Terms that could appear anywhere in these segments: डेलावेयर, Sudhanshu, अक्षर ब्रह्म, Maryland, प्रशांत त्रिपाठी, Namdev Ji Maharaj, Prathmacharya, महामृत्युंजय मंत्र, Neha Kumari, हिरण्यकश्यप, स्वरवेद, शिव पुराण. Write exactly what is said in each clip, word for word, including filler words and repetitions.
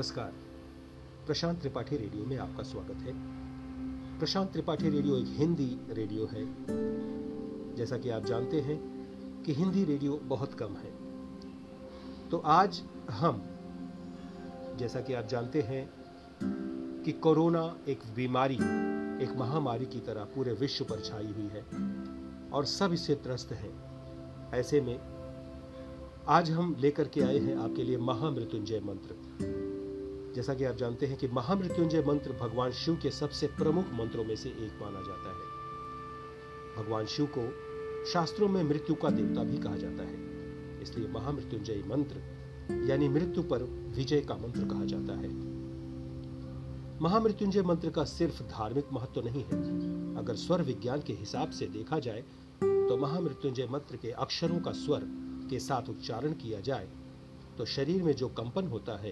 नमस्कार, प्रशांत त्रिपाठी रेडियो में आपका स्वागत है। प्रशांत त्रिपाठी रेडियो एक हिंदी रेडियो है। जैसा कि आप जानते हैं कि हिंदी रेडियो बहुत कम है, तो आज हम, जैसा कि आप जानते हैं कि कोरोना एक बीमारी, एक महामारी की तरह पूरे विश्व पर छाई हुई है और सब इससे त्रस्त हैं, ऐसे में आज हम लेकर के आए हैं आपके लिए महामृत्युंजय मंत्र। जैसा कि आप जानते हैं कि महामृत्युंजय मंत्र भगवान शिव के सबसे प्रमुख मंत्रों में से एक माना जाता है। भगवान शिव को शास्त्रों में मृत्यु का देवता भी कहा जाता है, इसलिए महामृत्युंजय मंत्र यानी मृत्यु पर विजय का मंत्र कहा जाता है। महामृत्युंजय मंत्र का सिर्फ धार्मिक महत्व नहीं है। अगर स्वर विज्ञान के हिसाब से देखा जाए तो महामृत्युंजय मंत्र के अक्षरों का स्वर के साथ उच्चारण किया जाए तो शरीर में जो कंपन होता है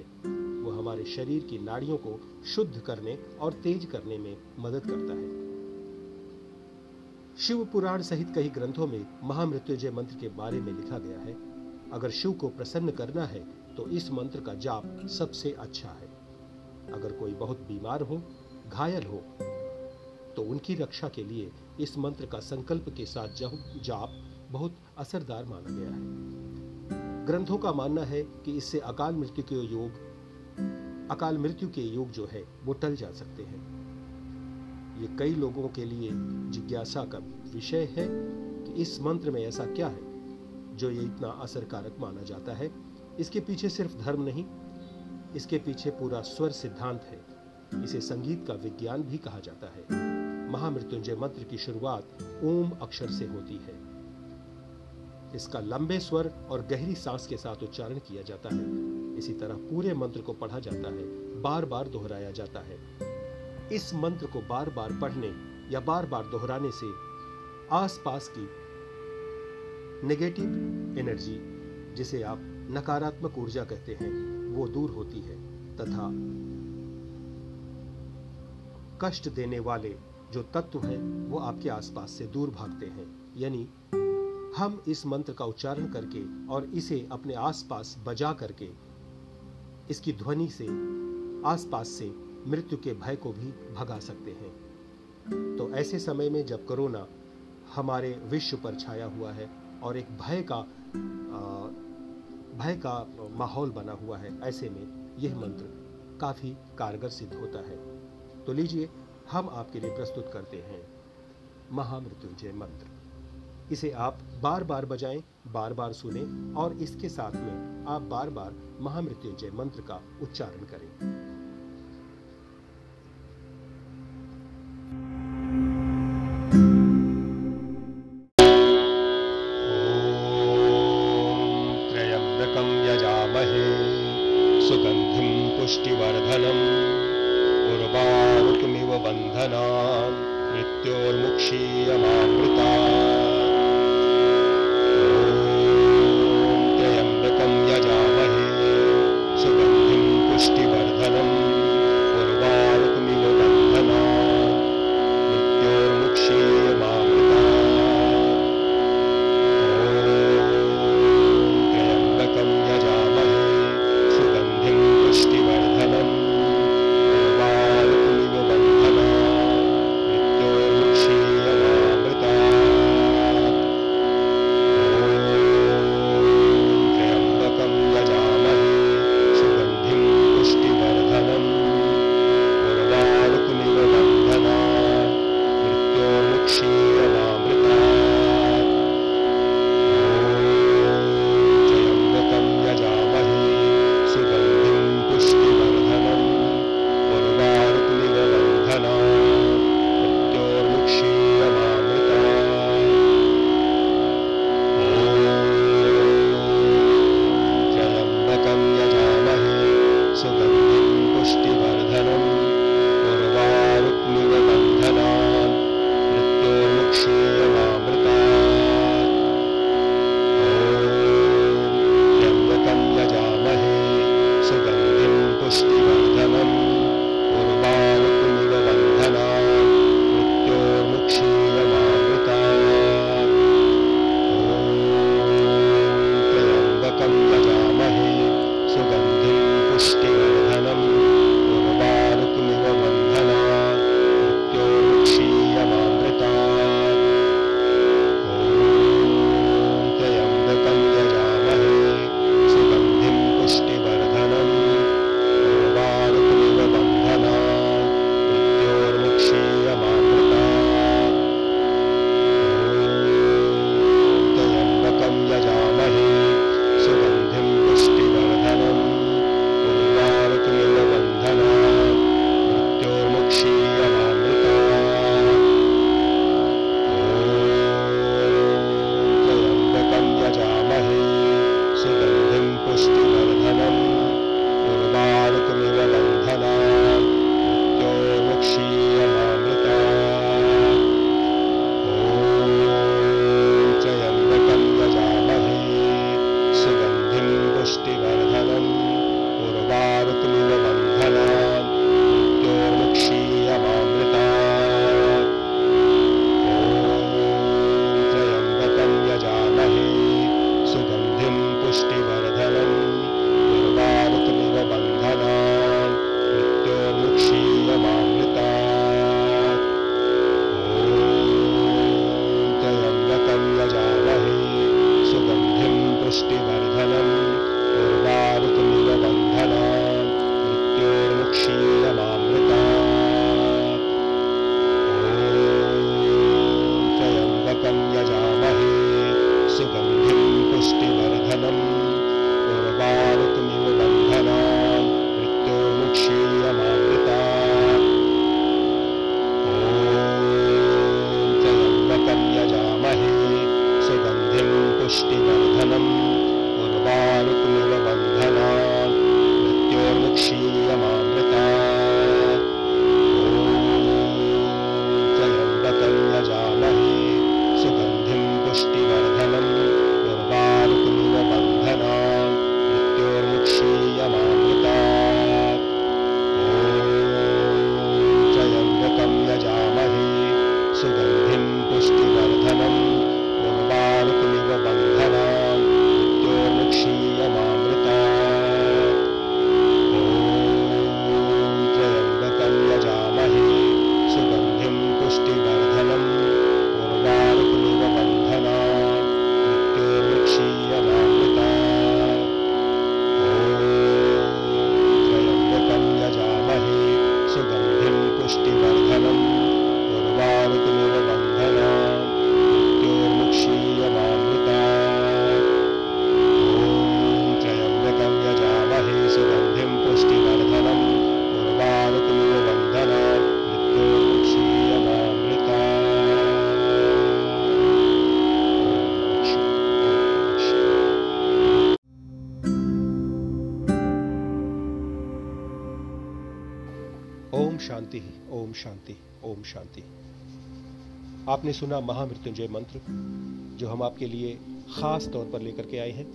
वो हमारे शरीर की नाड़ियों को शुद्ध करने और तेज करने में मदद करता है। शिव पुराण सहित कई ग्रंथों में महामृत्युंजय मंत्र के बारे में लिखा गया है। अगर शिव को प्रसन्न करना है तो इस मंत्र का जाप सबसे अच्छा है। अगर कोई बहुत बीमार हो, घायल हो, तो उनकी रक्षा के लिए इस मंत्र का संकल्प के साथ जाप बहुत असरदार माना गया है। ग्रंथों का मानना है कि इससे अकाल मृत्यु के योग अकाल मृत्यु के योग जो है वो टल जा सकते हैं। ये कई लोगों के लिए जिज्ञासा का विषय है कि इस मंत्र में ऐसा क्या है जो ये इतना असरकारक माना जाता है। इसके पीछे सिर्फ धर्म नहीं, इसके पीछे पूरा स्वर सिद्धांत है। इसे संगीत का विज्ञान भी कहा जाता है। महामृत्युंजय मंत्र की शुरुआत ओम अक्षर से होती है। इसका लंबे स्वर और गहरी सांस के साथ उच्चारण किया जाता है। इसी तरह पूरे मंत्र को पढ़ा जाता है, बार बार दोहराया जाता है। इस मंत्र को बार बार पढ़ने या बार बार दोहराने से आसपास की नेगेटिव एनर्जी, जिसे आप नकारात्मक ऊर्जा कहते हैं, वो दूर होती है तथा कष्ट देने वाले जो तत्व हैं वो आपके आसपास से दूर भागते हैं। यानी हम इस मंत्र का उच्चारण करके और इसे अपने आसपास बजा करके, इसकी ध्वनि से आसपास से मृत्यु के भय को भी भगा सकते हैं। तो ऐसे समय में जब कोरोना हमारे विश्व पर छाया हुआ है और एक भय का भय का माहौल बना हुआ है, ऐसे में यह मंत्र काफी कारगर सिद्ध होता है। तो लीजिए, हम आपके लिए प्रस्तुत करते हैं महामृत्युंजय मंत्र। इसे आप बार बार बजाएं, बार बार सुने और इसके साथ में आप बार बार महामृत्युंजय मंत्र का उच्चारण करें। सुगंधिं पुष्टिवर्धनम् उर्वारुकमिव बन्धनान् मृत्योर्मुक्षीयमामृतात् त्र्यम्बकं यजामहे सुगंधिं पुष्टिवर्धनम् उर्वारुकमिव बन्धनान् मृत्योर्मुक्षीयमामृतात् त्र्यम्बकं यजामहे पुष्टिवर्धनम् उर्वारुकमिव बन्धनात् मृत्योर्मुक्षीयमामृतात्। शांति, ओम शांति, ओम शांति। आपने सुना महामृत्युंजय मंत्र, जो हम आपके लिए खास तौर पर लेकर के आए हैं।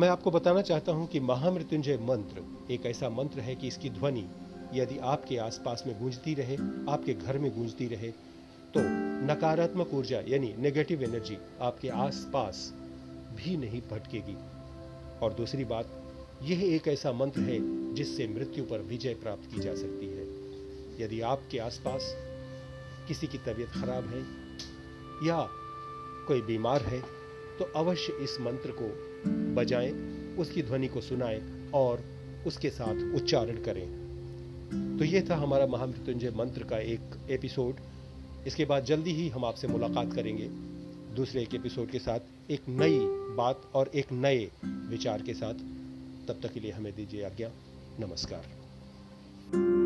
मैं आपको बताना चाहता हूं कि महामृत्युंजय मंत्र एक ऐसा मंत्र है कि इसकी ध्वनि यदि आपके आसपास में गूंजती रहे, आपके घर में गूंजती रहे, तो नकारात्मक ऊर्जा यानी नेगेटिव एनर्जी आपके आसपास भी नहीं भटकेगी। और दूसरी बात, यह एक ऐसा मंत्र है जिससे मृत्यु पर विजय प्राप्त की जा सकती है। यदि आपके आसपास किसी की तबीयत खराब है या कोई बीमार है, तो अवश्य इस मंत्र को बजाएं, उसकी ध्वनि को सुनाएं और उसके साथ उच्चारण करें। तो यह था हमारा महामृत्युंजय मंत्र का एक एपिसोड। इसके बाद जल्दी ही हम आपसे मुलाकात करेंगे दूसरे एक एपिसोड के साथ, एक नई बात और एक नए विचार के साथ। तब तक के लिए हमें दीजिए आज्ञा। नमस्कार।